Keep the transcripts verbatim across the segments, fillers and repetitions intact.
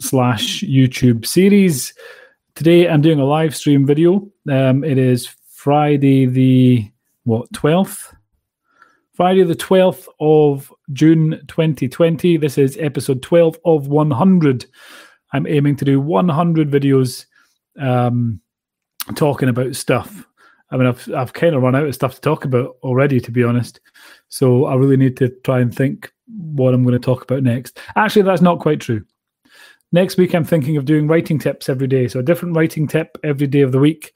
slash YouTube series. Today I'm doing a live stream video. Um, it is Friday the what twelfth? Friday the twelfth of June twenty twenty. This is episode twelve of one hundred. I'm aiming to do one hundred videos um, talking about stuff. I mean, I've I've kind of run out of stuff to talk about already, to be honest. So I really need to try and think what I'm going to talk about next. Actually, that's not quite true. Next week, I'm thinking of doing writing tips every day. So a different writing tip every day of the week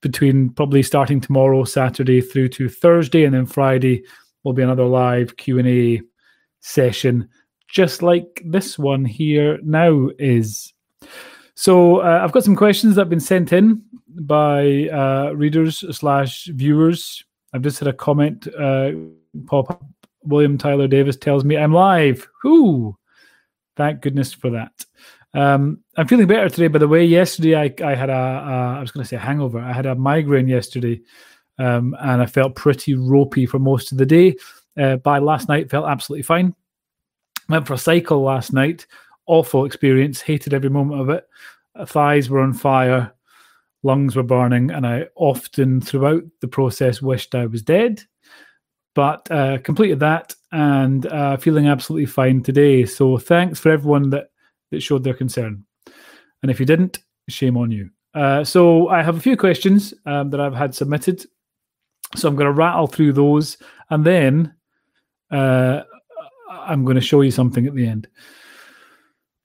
between probably starting tomorrow, Saturday, through to Thursday. And then Friday will be another live Q and A session, just like this one here now is. So uh, I've got some questions that have been sent in by uh, readers slash viewers. I've just had a comment uh, pop up. William Tyler Davis tells me I'm live. Whoo! Thank goodness for that. Um, I'm feeling better today, by the way. Yesterday, I, I had a, a, I was going to say a hangover. I had a migraine yesterday, um, and I felt pretty ropey for most of the day. Uh, by last night, felt absolutely fine. Went for a cycle last night. Awful experience. Hated every moment of it. Thighs were on fire. Lungs were burning. And I often, throughout the process, wished I was dead. But uh, completed that and uh, feeling absolutely fine today. So thanks for everyone that, that showed their concern. And if you didn't, shame on you. Uh, so I have a few questions um, that I've had submitted. So I'm going to rattle through those. And then uh, I'm going to show you something at the end.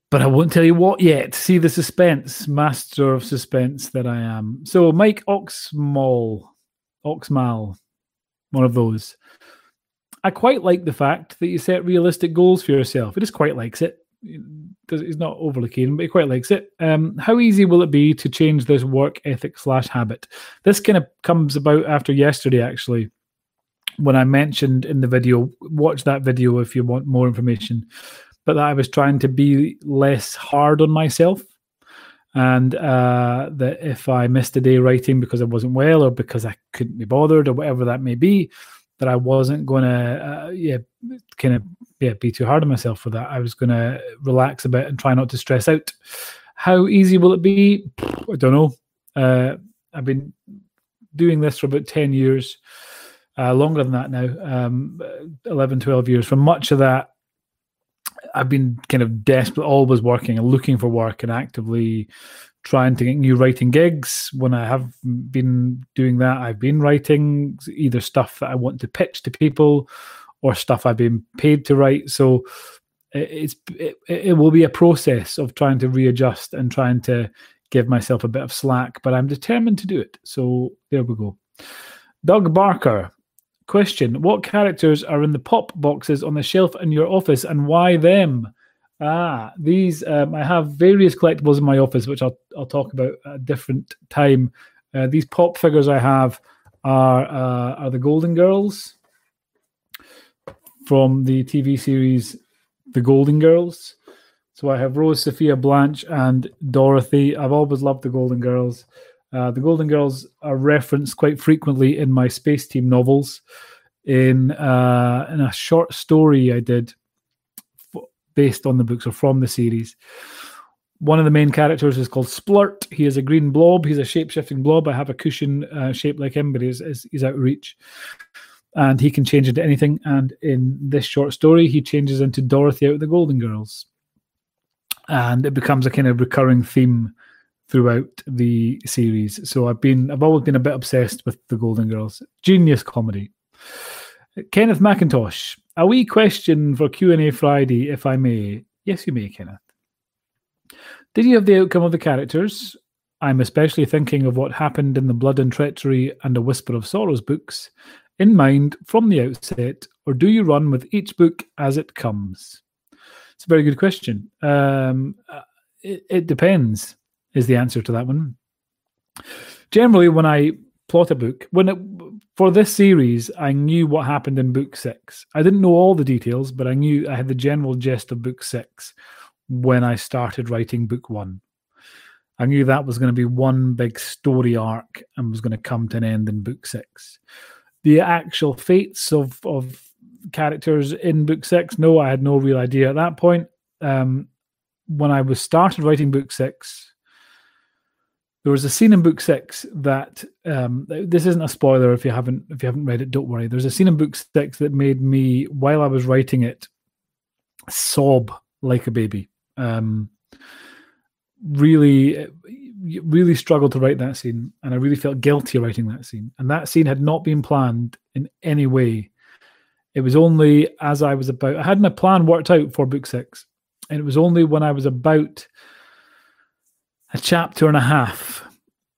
But I won't tell you what yet. See the suspense, master of suspense that I am. So Mike Oxmal, Oxmal, one of those. I quite like the fact that you set realistic goals for yourself. He just quite likes it. He's not overly keen, but he quite likes it. Um, how easy will it be to change this work ethic slash habit? This kind of comes about after yesterday, actually, when I mentioned in the video, watch that video if you want more information, but that I was trying to be less hard on myself. And uh, that if I missed a day writing because I wasn't well or because I couldn't be bothered or whatever that may be, that I wasn't going to uh, yeah, kind of yeah, be too hard on myself for that. I was going to relax a bit and try not to stress out. How easy will it be? I don't know. Uh, I've been doing this for about ten years, uh, longer than that now, um, eleven, twelve years. For much of that, I've been kind of desperate, always working and looking for work and actively trying to get new writing gigs. When I have been doing that, I've been writing either stuff that I want to pitch to people or stuff I've been paid to write. So it's it, it will be a process of trying to readjust and trying to give myself a bit of slack, but I'm determined to do it. So there we go. Doug Barker. Question, what characters are in the pop boxes on the shelf in your office and why them? Ah, these, um, I have various collectibles in my office, which I'll I'll talk about at a different time. Uh, these pop figures I have are uh, are the Golden Girls from the T V series The Golden Girls. So I have Rose, Sophia, Blanche, and Dorothy. I've always loved the Golden Girls. Uh, the Golden Girls are referenced quite frequently in my Space Team novels. In uh, in a short story I did f- based on the books or from the series, one of the main characters is called Splurt. He is a green blob. He's a shape-shifting blob. I have a cushion uh, shaped like him, but he's, he's out of reach. And he can change into anything. And in this short story, he changes into Dorothy out of the Golden Girls. And it becomes a kind of recurring theme throughout the series. So I've been, I've always been a bit obsessed with the Golden Girls. Genius comedy. Kenneth McIntosh, a wee question for Q and A Friday, if I may. Yes, you may, Kenneth. Did you have the outcome of the characters? I'm especially thinking of what happened in the Blood and Treachery and A Whisper of Sorrows books in mind from the outset, or do you run with each book as it comes? It's a very good question. Um, it, it depends. is the answer to that one. Generally, when I plot a book, when it, for this series, I knew what happened in book six. I didn't know all the details, but I knew I had the general gist of book six when I started writing book one. I knew that was going to be one big story arc and was going to come to an end in book six. The actual fates of, of characters in book six, no, I had no real idea at that point. Um, when I was started writing book six, there was a scene in book six that um, this isn't a spoiler if you haven't if you haven't read it, don't worry. There's a scene in book six that made me, while I was writing it, sob like a baby. Um, really, really struggled to write that scene, and I really felt guilty writing that scene. And that scene had not been planned in any way. It was only as I was about. I hadn't a plan worked out for book six, and it was only when I was about a chapter and a half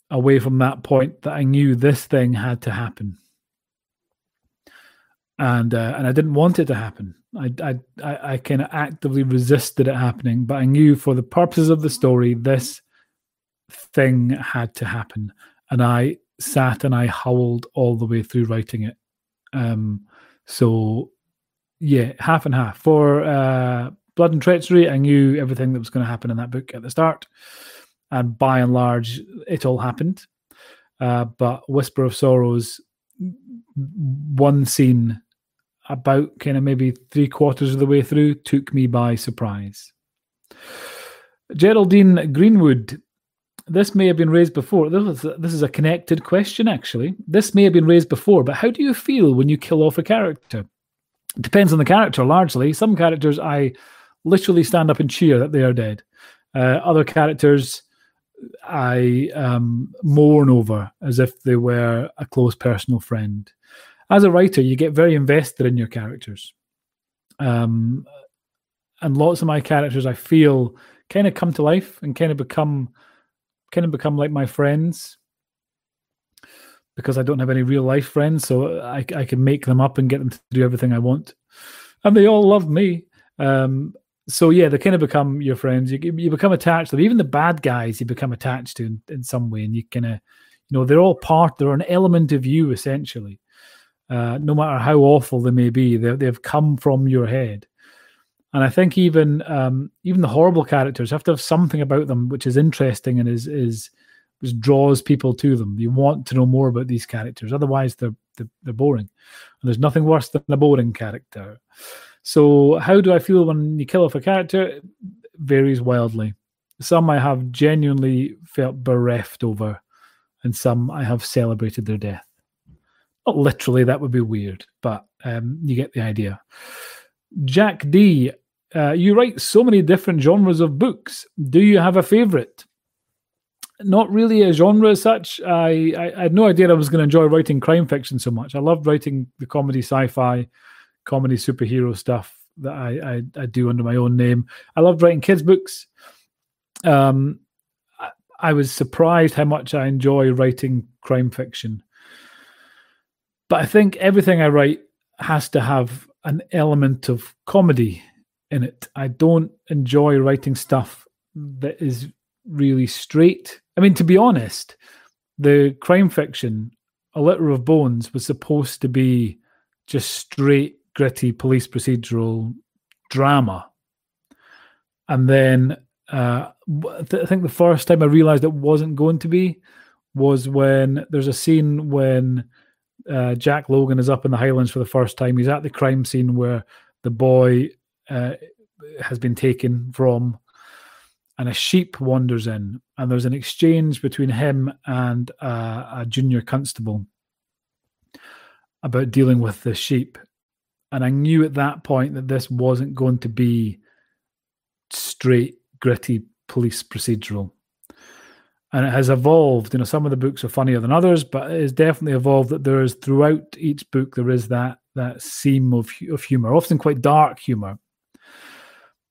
away from that point that I knew this thing had to happen, and uh, and I didn't want it to happen. I I I, I kind of actively resisted it happening, but I knew for the purposes of the story, this thing had to happen, and I sat and I howled all the way through writing it. Um, so yeah, half and half for uh, Blood and Treachery. I knew everything that was going to happen in that book at the start. And by and large, it all happened. Uh, but Whisper of Sorrows, one scene about kind of maybe three quarters of the way through took me by surprise. Geraldine Greenwood. This may have been raised before. This is, this is a connected question, actually. This may have been raised before, but how do you feel when you kill off a character? It depends on the character, largely. Some characters, I literally stand up and cheer that they are dead. Uh, other characters, I um, mourn over as if they were a close personal friend. As a writer, you get very invested in your characters. Um, and lots of my characters, I feel, kind of come to life and kind of become kind of become like my friends, because I don't have any real life friends, so I, I can make them up and get them to do everything I want. And they all love me. Um, so yeah, they kind of become your friends. You you become attached to them. Even the bad guys you become attached to in, in some way, and you kind of, you know, they're all part, they're an element of you, essentially. Uh, no matter how awful they may be, they, they've come from your head. And I think even um, even the horrible characters have to have something about them which is interesting and is is, is draws people to them. You want to know more about these characters, otherwise they're they're, they're boring. And there's nothing worse than a boring character. So how do I feel when you kill off a character? It varies wildly. Some I have genuinely felt bereft over, and some I have celebrated their death. Not literally, that would be weird, but um, you get the idea. Jack D, uh, you write so many different genres of books. Do you have a favourite? Not really a genre as such. I, I, I had no idea I was going to enjoy writing crime fiction so much. I loved writing the comedy sci-fi, comedy superhero stuff that I, I, I do under my own name. I loved writing kids' books. Um, I, I was surprised how much I enjoy writing crime fiction. But I think everything I write has to have an element of comedy in it. I don't enjoy writing stuff that is really straight. I mean, to be honest, the crime fiction, A Litter of Bones, was supposed to be just straight, gritty police procedural drama. And then uh, th- I think the first time I realized it wasn't going to be was when there's a scene when uh, Jack Logan is up in the Highlands for the first time. He's at the crime scene where the boy uh, has been taken from, and a sheep wanders in, and there's an exchange between him and uh, a junior constable about dealing with the sheep. And I knew at that point that this wasn't going to be straight, gritty police procedural. And it has evolved. You know, some of the books are funnier than others, but it has definitely evolved that there is, throughout each book, there is that that seam of of humor, often quite dark humor.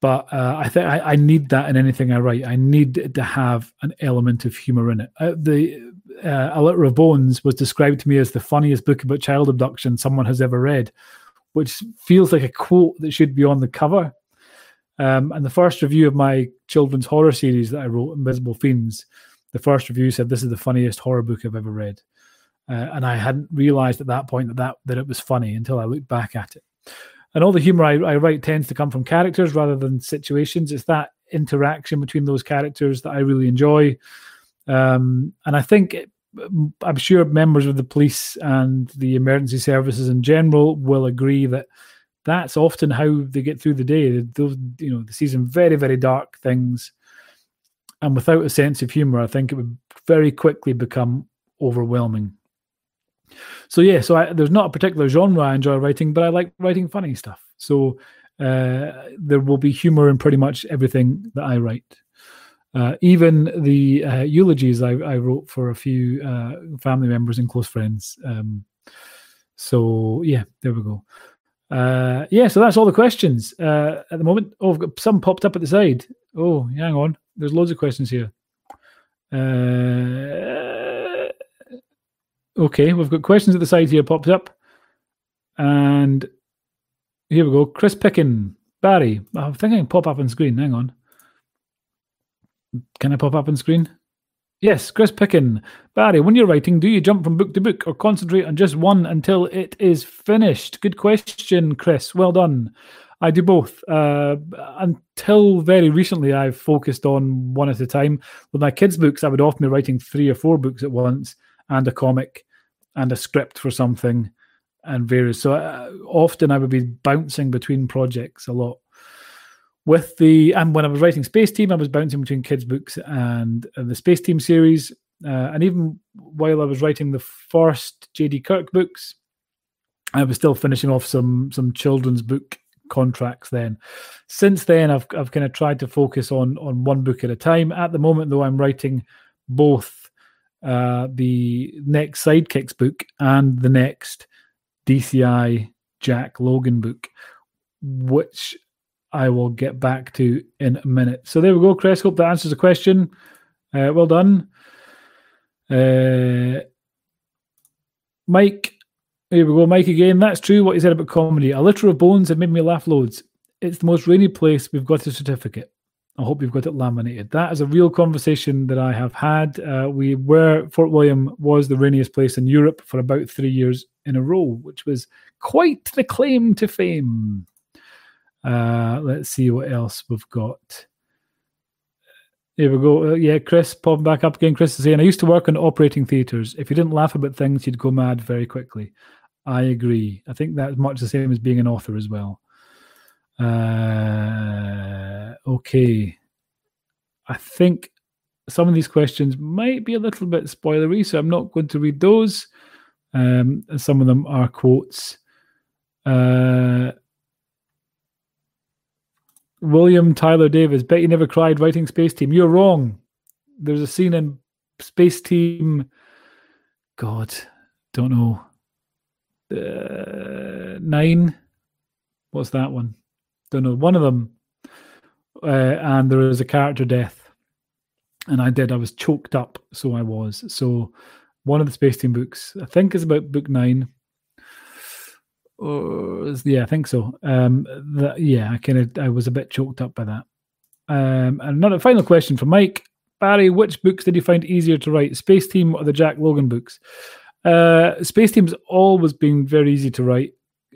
But uh, I think I need that in anything I write. I need it to have an element of humor in it. Uh, the uh, A Litter of Bones was described to me as the funniest book about child abduction someone has ever read, which feels like a quote that should be on the cover. Um, and the first review of my children's horror series that I wrote, Invisible Fiends, the first review said, "This is the funniest horror book I've ever read." Uh, and I hadn't realized at that point that, that that it was funny until I looked back at it. And all the humor I, I write tends to come from characters rather than situations. It's that interaction between those characters that I really enjoy. Um, and I think, it, I'm sure members of the police and the emergency services in general will agree that that's often how they get through the day. Those, you know, they see some very, very dark things. And without a sense of humor, I think it would very quickly become overwhelming. So yeah, so I, there's not a particular genre I enjoy writing, but I like writing funny stuff. So uh, there will be humor in pretty much everything that I write. Uh, even the uh, eulogies I, I wrote for a few uh, family members and close friends. Um, so yeah, there we go. Uh, yeah, so that's all the questions uh, at the moment. Oh, I've got some popped up at the side. Oh, hang on. There's loads of questions here. Uh, okay, we've got questions at the side here popped up. And here we go. Chris Picken. Barry. I think I can pop up on screen. Hang on. Can I pop up on screen? Yes, Chris Picken. Barry, when you're writing, do you jump from book to book or concentrate on just one until it is finished? Good question, Chris. Well done. I do both. Uh, until very recently, I've focused on one at a time. With my kids' books, I would often be writing three or four books at once, and a comic, and a script for something, and various. So uh, often I would be bouncing between projects a lot. With the and when I was writing Space Team, I was bouncing between kids' books and uh, the Space Team series, uh, and even while I was writing the first J D. Kirk books, I was still finishing off some some children's book contracts. Then, since then, I've I've kind of tried to focus on on one book at a time. At the moment, though, I'm writing both uh, the next Sidekicks book and the next D C I Jack Logan book, which I will get back to in a minute. So there we go, Chris. Hope that answers the question. Uh, well done. Uh, Mike, here we go. Mike again. That's true what he said about comedy. A Litter of Bones had made me laugh loads. It's the most rainy place. We've got a certificate. I hope you've got it laminated. That is a real conversation that I have had. Uh, we were, Fort William was the rainiest place in Europe for about three years in a row, which was quite the claim to fame. Uh, let's see what else we've got. Here we go. Uh, yeah, Chris, popping back up again. Chris is saying, I used to work in operating theatres. If you didn't laugh about things, you'd go mad very quickly. I agree. I think that's much the same as being an author as well. Uh, okay. I think some of these questions might be a little bit spoilery, so I'm not going to read those. Um, and some of them are quotes. Uh William Tyler Davis, bet you never cried writing Space Team. You're wrong. There's a scene in Space Team. God, don't know. Uh, nine. What's that one? Don't know. One of them. Uh, and there is a character death. And I did. I was choked up. So I was. So one of the Space Team books, I think, is about book nine. Oh, yeah, I think so. Um, that, yeah, I kind of I was a bit choked up by that. Um, and another final question from Mike. Barry, which books did you find easier to write, Space Team or the Jack Logan books? Uh, Space Team's always been very easy to write.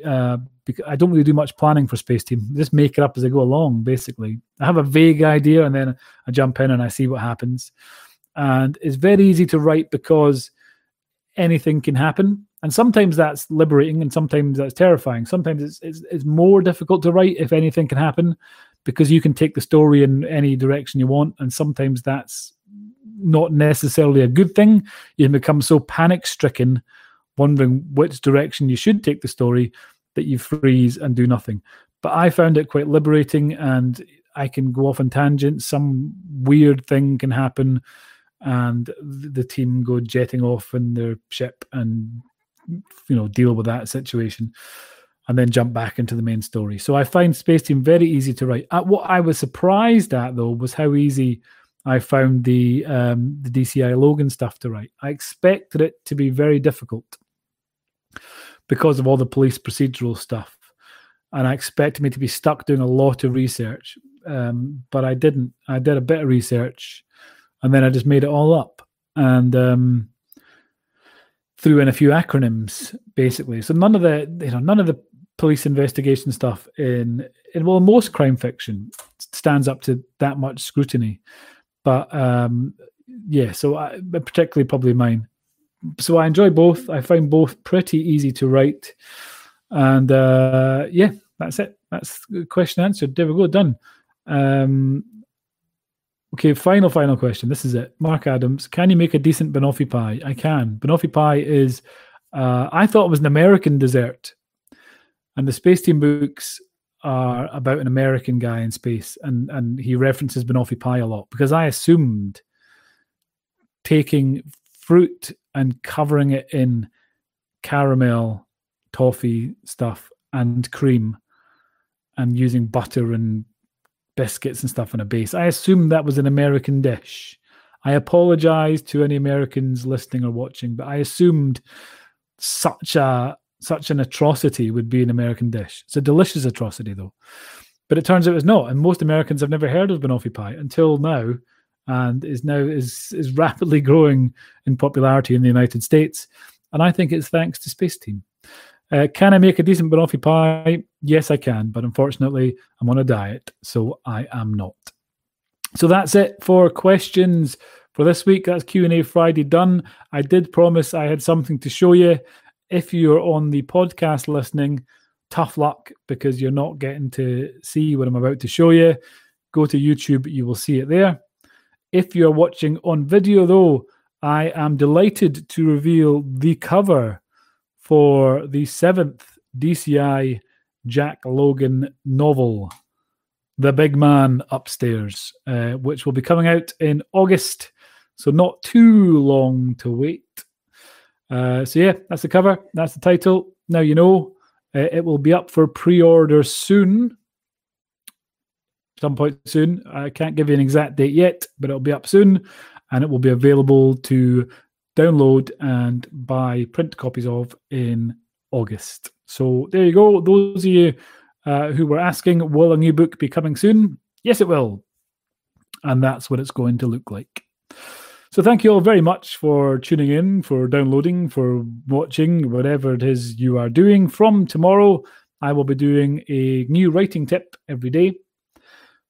Uh, because I don't really do much planning for Space Team. I just make it up as I go along, basically. I have a vague idea and then I jump in and I see what happens. And it's very easy to write because anything can happen. And sometimes that's liberating and sometimes that's terrifying. Sometimes it's, it's it's more difficult to write if anything can happen because you can take the story in any direction you want. And sometimes that's not necessarily a good thing. You become so panic-stricken, wondering which direction you should take the story, that you freeze and do nothing. But I found it quite liberating and I can go off on tangents. Some weird thing can happen and the team go jetting off in their ship and, you know, deal with that situation and then jump back into the main story. So I find Space Team very easy to write. Uh, what I was surprised at, though, was how easy I found the um, the D C I Logan stuff to write. I expected it to be very difficult because of all the police procedural stuff. And I expected me to be stuck doing a lot of research. um, but I didn't. I did a bit of research, and then I just made it all up and um, threw in a few acronyms, basically. So none of the, you know, none of the police investigation stuff in, in well, most crime fiction stands up to that much scrutiny. But um, yeah, so I, particularly probably mine. So I enjoy both. I find both pretty easy to write, and uh, yeah, that's it. That's the question answered. There we go, done. Um, okay, final, final question. This is it. Mark Adams, can you make a decent banoffee pie? I can. Banoffee pie is, uh, I thought it was an American dessert, and the Space Team books are about an American guy in space, and and he references banoffee pie a lot because I assumed taking fruit and covering it in caramel, toffee stuff, and cream, and using butter and biscuits and stuff on a base. I assumed that was an American dish. I apologize to any Americans listening or watching, but I assumed such a such an atrocity would be an American dish. It's a delicious atrocity, though. But it turns out it's not, and most Americans have never heard of banoffee pie until now, and is now is is rapidly growing in popularity in the United States. And I think it's thanks to Space Team. Uh, can I make a decent banoffee pie? Yes, I can, but unfortunately, I'm on a diet, so I am not. So that's it for questions for this week. That's Q and A Friday done. I did promise I had something to show you. If you're on the podcast listening, tough luck, because you're not getting to see what I'm about to show you. Go to YouTube, you will see it there. If you're watching on video, though, I am delighted to reveal the cover for the seventh D C I Jack Logan novel, The Big Man Upstairs, uh, which will be coming out in August, so not too long to wait. Uh, so yeah, that's the cover, that's the title. Now you know, uh, it will be up for pre-order soon. Some point soon. I can't give you an exact date yet, but it'll be up soon, and it will be available to download and buy print copies of in August. So there you go. Those of you uh, who were asking, will a new book be coming soon? Yes, it will. And that's what it's going to look like. So thank you all very much for tuning in, for downloading, for watching, whatever it is you are doing. From tomorrow, I will be doing a new writing tip every day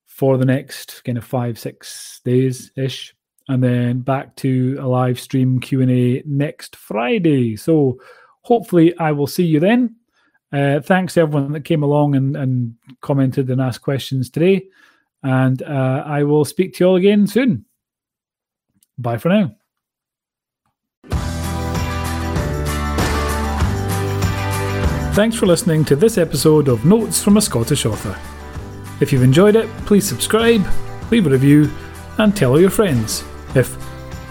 for the next kind of five, six days-ish, and then back to a live stream Q and A next Friday. So hopefully I will see you then. Uh, thanks to everyone that came along and, and commented and asked questions today, and uh, I will speak to you all again soon. Bye for now. Thanks for listening to this episode of Notes from a Scottish Author. If you've enjoyed it, please subscribe, leave a review, and tell all your friends, if,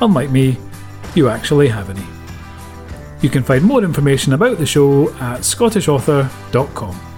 unlike me, you actually have any. You can find more information about the show at Scottish Author dot com.